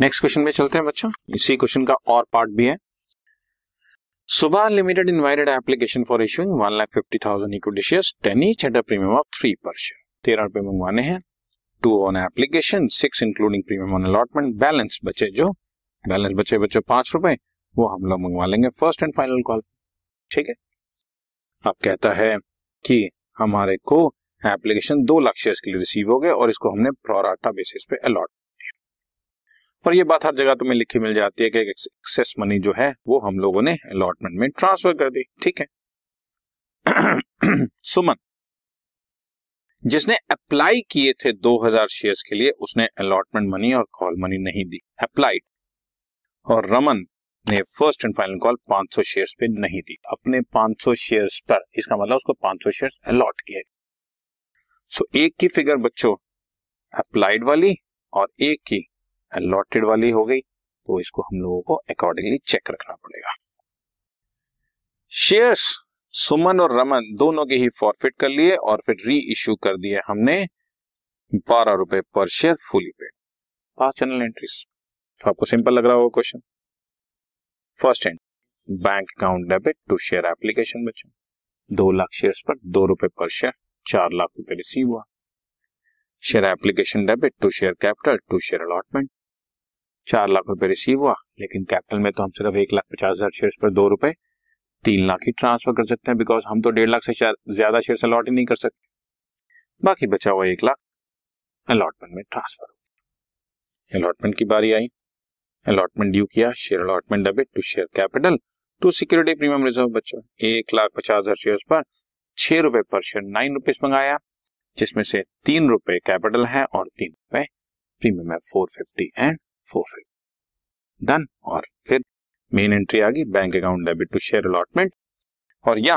Next question पे चलते हैं बच्चों, इसी क्वेश्चन का और पार्ट भी है। सुबह limited invited application for issuing 1,50,000 equity shares 10 each at a premium of 3 per share. 13 रुपए मंगवाने हैं, 2 on application, 6 including premium on allotment. Balance बचे बच्चों 5 रुपए, वो हम लोग मंगवा लेंगे फर्स्ट एंड फाइनल कॉल। ठीक है, अब कहता है कि हमारे को एप्लीकेशन 2 लाख शेयर्स के लिए रिसीव हो गए और इसको हमने प्रोराटा बेसिस पे अलॉट। और ये बात हर जगह तुम्हें लिखी मिल जाती है कि एक्सेस मनी जो है वो हम लोगों ने अलॉटमेंट में ट्रांसफर कर दी। ठीक है। सुमन जिसने अप्लाई किए थे 2000 शेयर्स के लिए उसने अलॉटमेंट मनी और कॉल मनी नहीं दी, अप्लाइड। और रमन ने first and final call 500 shares पे नहीं दी, अपने 500 शेयर्स पर। इसका मतलब उसको 500 शेयर्स अलॉट किए। सो एक की फिगर बच्चों अप्लाइड वाली और एक की अलॉटेड वाली हो गई, तो इसको हम लोगों को अकॉर्डिंगली चेक रखना पड़ेगा। शेयर्स सुमन और रमन दोनों के ही फॉरफिट कर लिए और फिर री इश्यू कर दिए हमने 12 रुपए पर share fully paid. 5 channel entries. तो आपको सिंपल लग रहा होगा question. First and bank account debit to share application बच्चों, 2 लाख शेयर्स पर 2 रुपए पर शेयर 4 लाख रुपए रिसीव हुआ। Share application debit to share capital to share allotment 4 lakh रुपए रिसीव हुआ, लेकिन कैपिटल में तो हम सिर्फ 1,50,000 शेयर्स पर 2 रुपए 3 लाख ही ट्रांसफर कर सकते हैं, बिकॉज हम तो 1.5 लाख से ज्यादा शेयर्स अलॉट ही नहीं कर सकते। बाकी बचा हुआ 1 लाख अलॉटमेंट में ट्रांसफर हुआ। अलॉटमेंट की बारी आई, अलॉटमेंट ड्यू किया, share allotment debit to share capital to security premium reserve बच्चों 1,50,000 शेयर्स पर 6 रुपए पर शेयर 9 रुपीज मंगाया, जिसमें से 3 रुपए कैपिटल है और 3 रुपए प्रीमियम है 450 एंड 450 डन। और फिर मेन एंट्री आ गई bank account debit to share allotment और या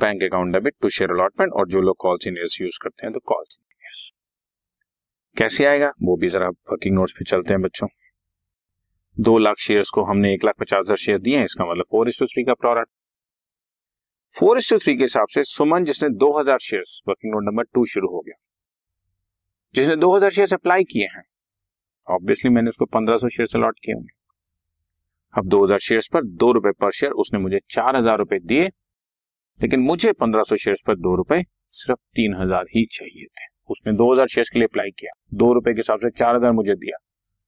bank account debit to share allotment, और जो लोग कॉल सीनियर्स यूज करते हैं तो कॉल सीनियर्स कैसे आएगा वो भी जरा वर्किंग नोट्स पे चलते हैं बच्चों। 2 लाख शेयर्स को हमने 1,50,000 शेयर दिए हैं, इसका मतलब 4:3 का प्रोडक्ट। 4:3 के हिसाब से सुमन जिसने 2000 शेयर्स, वर्किंग नोट नंबर 2 शुरू हो गया, जिसने 2000 शेयर्स अप्लाई किए हैं, ऑब्वियसली मैंने उसको 1500 शेयर्स अलॉट किए होंगे। अब 2000 शेयर्स पर 2 रुपए पर शेयर उसने मुझे 4000 रुपए दिए, लेकिन मुझे 1500 शेयर्स पर 2 रुपए सिर्फ 3000 ही चाहिए थे। उसने 2000 शेयर्स के लिए अप्लाई किया, 2 रुपए के हिसाब से 4000 मुझे दिया,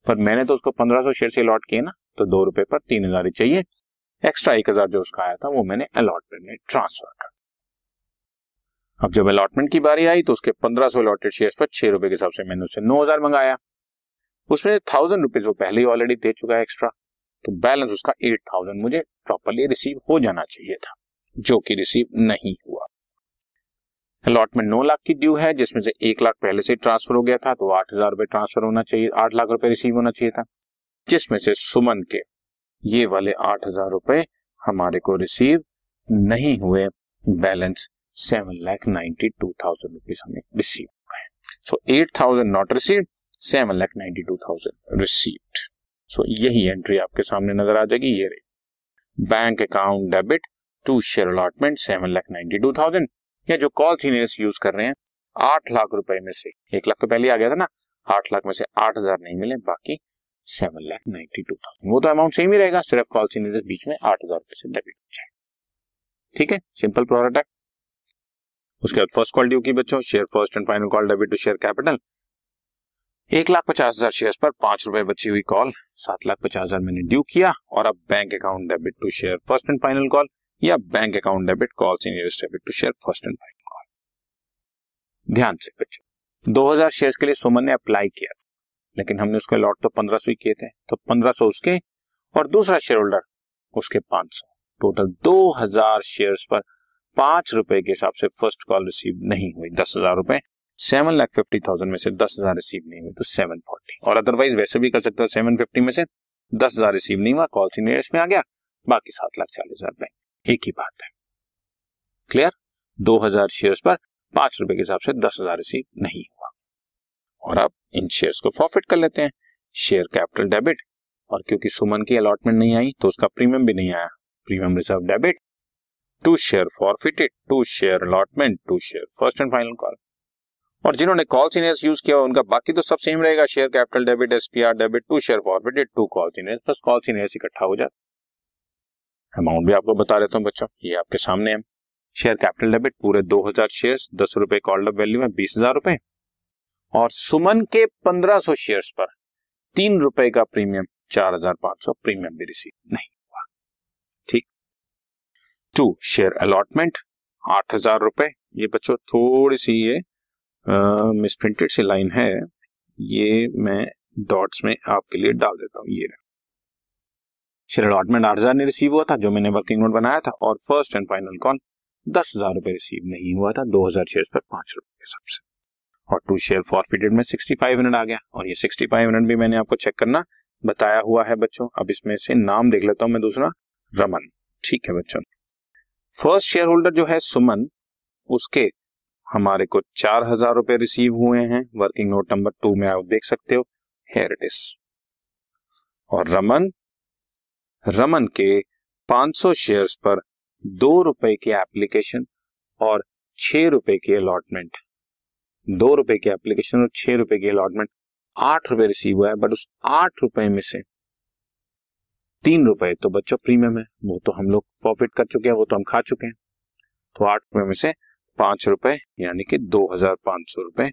पर मैंने तो उसको 1500 शेयर से अलॉट किए ना, तो 2 रुपए पर 3000 ही चाहिए। एक्स्ट्रा 1000 जो उसका आया था वो मैंने अलॉटमेंट में ट्रांसफर कर दिया। अब जब अलॉटमेंट की बारी आई तो उसके 1500 अलॉटेड शेयर्स पर 6 रुपए के हिसाब से मैंने उसे 9000 मंगाया, उसमें 1000 रुपीज वो पहले ही ऑलरेडी दे चुका है एक्स्ट्रा, तो बैलेंस उसका 8000 मुझे प्रॉपरली रिसीव हो जाना चाहिए था, जो कि रिसीव नहीं हुआ। अलॉटमेंट 9 लाख की ड्यू है, जिसमें से 1 लाख पहले से ट्रांसफर हो गया था, तो 8000 रुपए ट्रांसफर होना चाहिए, 8 लाख रुपए रिसीव होना चाहिए था, जिसमें से सुमन के ये वाले 8000 रुपए हमारे को रिसीव नहीं हुए। बैलेंस 7,92,000 रुपीज हमें रिसीव हुआ है। So 8,000 not received, 7,92,000 received. So यही एंट्री आपके सामने नजर आ जाएगी, ये रही bank account debit to share allotment 7,92,000, या जो कॉल सीनियर्स यूज कर रहे हैं 8 लाख रुपए में से 1 लाख तो पहले आ गया था ना, 8 लाख में से 8000 नहीं मिले, बाकी 7,92,000। वो तो अमाउंट सेम ही रहेगा, सिर्फ कॉल सीनियर बीच में 8000 रुपए से डेबिट हो जाए। ठीक है, सिंपल प्रोडक्ट। उसके बाद फर्स्ट कॉल ड्यू की बच्चों, share first and final call debit to share capital 1,50,000 shares पर 5 रुपए बची हुई कॉल 7,50,000 मैंने ड्यू किया, और अब bank account debit to share first and final call या bank account debit call senior debit to share first and final call. ध्यान से बच्चों, 2000 शेयर्स के लिए सुमन ने अप्लाई किया, लेकिन हमने उसको अलॉट तो 1500 ही किए थे, तो 1500 उसके और दूसरा शेयर होल्डर उसके 500, टोटल 2000 शेयर्स पर 5 रुपए के हिसाब से फर्स्ट कॉल रिसीव नहीं हुई। 10,000 रुपए 7,50,000 में से 10,000 रिसीव नहीं हुई, तो 740, और अदरवाइज वैसे भी कर सकते हो 750 में से 10,000 रिसीव नहीं हुआ, कॉल सीनियर्स में आ गया, बाकी 7,40,000 बैंक। एक ही बात है, क्लियर। 2000 शेयर्स पर 5 रुपए के हिसाब से 10,000 रिसीव नहीं हुआ, और अब इन शेयर्स को फॉरफिट कर लेते हैं। शेयर कैपिटल डेबिट, और क्योंकि सुमन की अलॉटमेंट नहीं आई तो उसका प्रीमियम भी नहीं आया, premium reserve debit to share forfeited to share allotment to share first and final call, और जिन्होंने कॉल सीनियर्स यूज किया उनका बाकी तो सब सेम रहेगा, share capital debit, SPR debit, to share forwarded, to call seniors, बस कॉल सीनियर्स इकट्ठा हो जाता। अमाउंट भी आपको बता देता हूँ बच्चों, ये आपके सामने है। शेयर कैपिटल डेबिट पूरे 2000 शेयर्स, 10 रुपए कॉल्ड अप वैल्यू में 20,000 रुपए, और सुमन के 1500 शेयर्स पर 3 रुपए का प्रीमियम, 4,500 प्रीमियम भी रिसीव नहीं हुआ। ठीक, टू शेयर अलॉटमेंट 8,000 रुपए। ये बच्चों थोड़ी सी ये मिसप्रिंटेड सी लाइन है, ये मैं डॉट्स में आपके लिए डाल देता हूँ। ये शेयर अलॉटमेंट 8,000 ने रिसीव हुआ था जो मैंने वर्किंग नोट बनाया था, और फर्स्ट एंड फाइनल कॉल 10,000 रुपए रिसीव नहीं हुआ था, 2,000 शेयर्स पर 5 रुपए के हिसाब से। और टू शेयर फॉरफिटेड में 6,500 आ गया, और ये 6,500 भी मैंने आपको चेक करना बताया हुआ है बच्चों। अब इसमें से नाम देख लेता हूं मैं दूसरा, रमन। ठीक है बच्चों, फर्स्ट शेयर होल्डर जो है सुमन, उसके हमारे को 4,000 रुपए रिसीव हुए हैं, वर्किंग नोट नंबर 2 में आप देख सकते हो, हेयर इट इज। और रमन के 500 शेयर्स पर 2 रुपए की एप्लीकेशन और 6 रुपए की अलॉटमेंट, 2 रुपए की एप्लीकेशन और 6 रुपए की अलॉटमेंट, 8 रुपए रिसीव हुआ है, बट उस 8 रुपए में से 3 रुपए तो बच्चों प्रीमियम है, वो तो हम लोग प्रॉफिट कर चुके हैं, वो तो हम खा चुके हैं। तो 8 रुपए में से 5 रुपए यानी कि 2,500 रुपए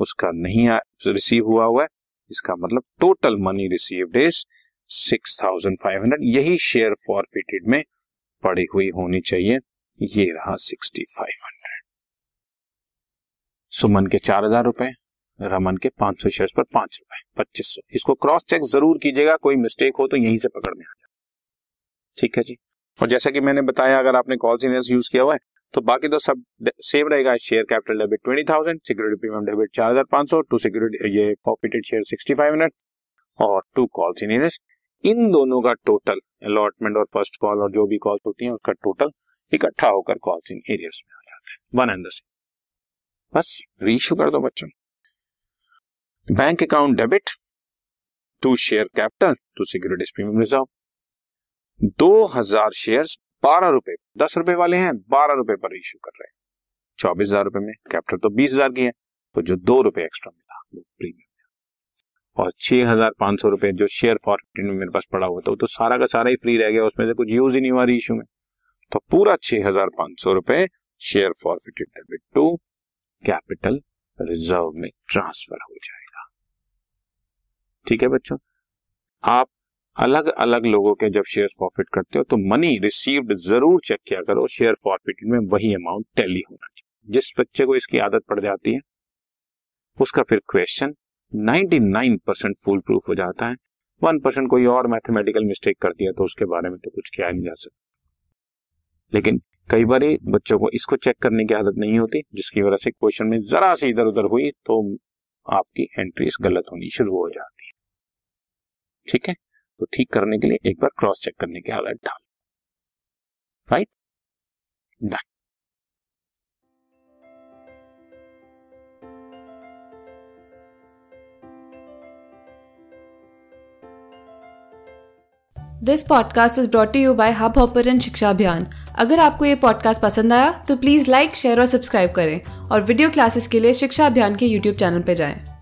उसका नहीं रिसीव हुआ है। इसका मतलब टोटल मनी रिसीव्ड इज 6,500। यही शेयर फॉरफिटेड में पड़ी हुई होनी चाहिए, ये रहा 6,500। सुमन के 4,000 रुपए, रमन के 500 शेयर्स पर 5 रुपए, 2,500। इसको क्रॉस चेक जरूर कीजिएगा, कोई मिस्टेक हो तो यहीं से पकड़ने आ जाए। ठीक है जी, और जैसा कि मैंने बताया अगर आपने कॉल सीनियर्स यूज किया हुआ है तो बाकी तो सब सेम रहेगा। Share capital debit 20,000, security premium debit 4,500, to security ये प्रॉफिटेड शेयर 6,500 और टू कॉल सीनियर्स, इन दोनों का टोटल अलॉटमेंट और फर्स्ट कॉल और जो भी कॉल्स होती हैं उसका टोटल इकट्ठा होकर कॉल्स इन एरियर्स में आ जाता है, वन एंड द सेम। बस रीइश्यू कर दो बच्चों। Bank account debit, to share capital, to securities premium reserve, 2,000 shares 12 रुपए, 10 रुपए वाले हैं 12 रुपए पर इश्यू कर रहे हैं, 24,000 रुपए में, कैपिटल तो 20,000 की है, तो जो 2 रुपए एक्स्ट्रा मिला वो प्रीमियम। और 6,500 रुपए जो शेयर फॉरफिटेड में मेरे पास पड़ा हुआ था वो तो सारा का सारा ही फ्री रह गया, उसमें से कुछ यूज ही नहीं हुआ रही इश्यू में। तो पूरा 6,500 रुपए share forfeited debit to capital reserve में ट्रांसफर हो जाएगा। ठीक है बच्चों, आप अलग अलग लोगों के जब शेयर फॉरफिट करते हो तो मनी रिसीव्ड जरूर चेक किया करो, शेयर फॉरफिटेड में वही अमाउंट टैली होना चाहिए। जिस बच्चे को इसकी आदत पड़ जाती है उसका फिर क्वेश्चन 99% फुल प्रूफ हो जाता है, 1% कोई और मैथमेटिकल मिस्टेक कर दिया तो उसके बारे में तो कुछ किया नहीं जा सकता। लेकिन कई बार बच्चों को इसको चेक करने की आदत नहीं होती, जिसकी वजह से क्वेश्चन में जरा सी इधर उधर हुई तो आपकी एंट्रीज गलत होनी शुरू हो जाती है। ठीक है, तो ठीक करने के लिए एक बार क्रॉस चेक करने की आदत डाल, right done. This podcast is brought you by Hubhopper and Shiksha Abhiyan. अगर आपको ये पॉडकास्ट पसंद आया तो प्लीज़ लाइक, शेयर और सब्सक्राइब करें, और वीडियो क्लासेस के लिए शिक्षा अभियान के यूट्यूब चैनल पर जाएं।